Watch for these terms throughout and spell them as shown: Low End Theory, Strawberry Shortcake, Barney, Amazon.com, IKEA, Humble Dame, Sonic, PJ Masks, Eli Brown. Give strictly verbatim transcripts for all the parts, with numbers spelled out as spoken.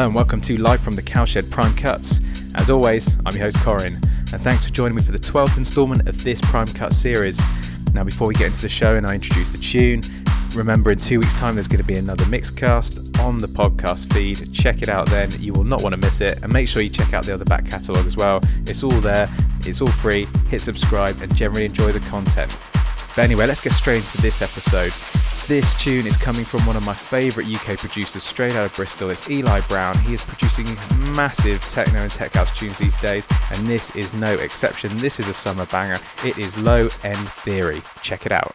Hello and welcome to Live from the Cowshed Prime Cuts. As always, I'm your host Corin, and thanks for joining me for the twelfth instalment of this Prime Cut series. Now before we get into the show and I introduce the tune, remember in two weeks time there's going to be another mixcast on the podcast feed. Check it out then, you will not want to miss it, and make sure you check out the other back catalogue as well. It's all there, it's all free, hit subscribe and generally enjoy the content. But anyway, let's get straight into this episode. This tune is coming from one of my favourite U K producers straight out of Bristol. It's Eli Brown. He is producing massive techno and tech house tunes these days, and this is no exception. This is a summer banger. It is Low End Theory. Check it out.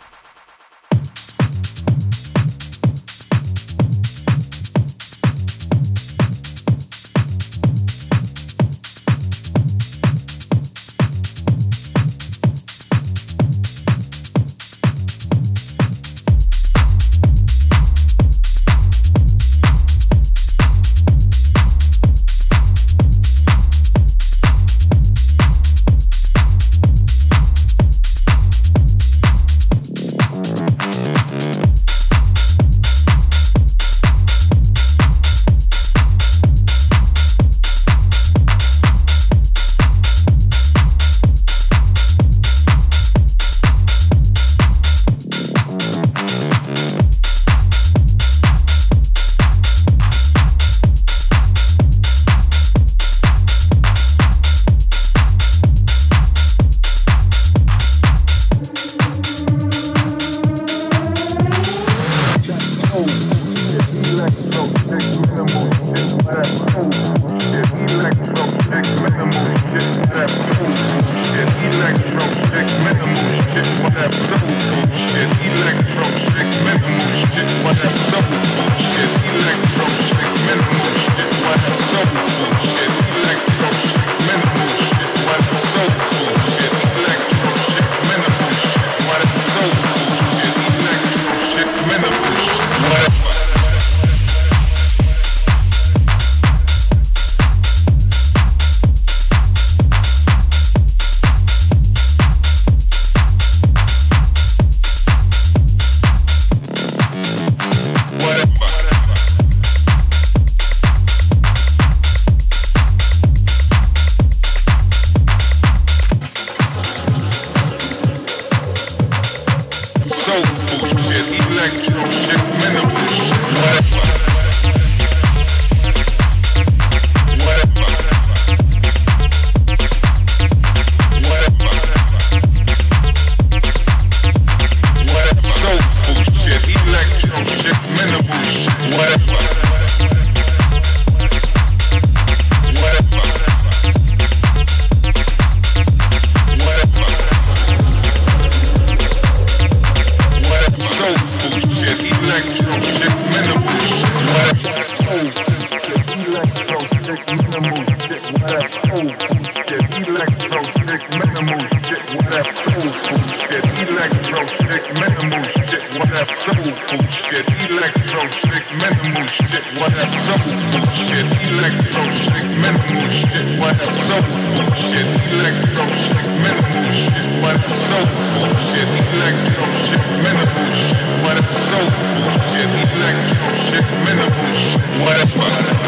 What a fuck.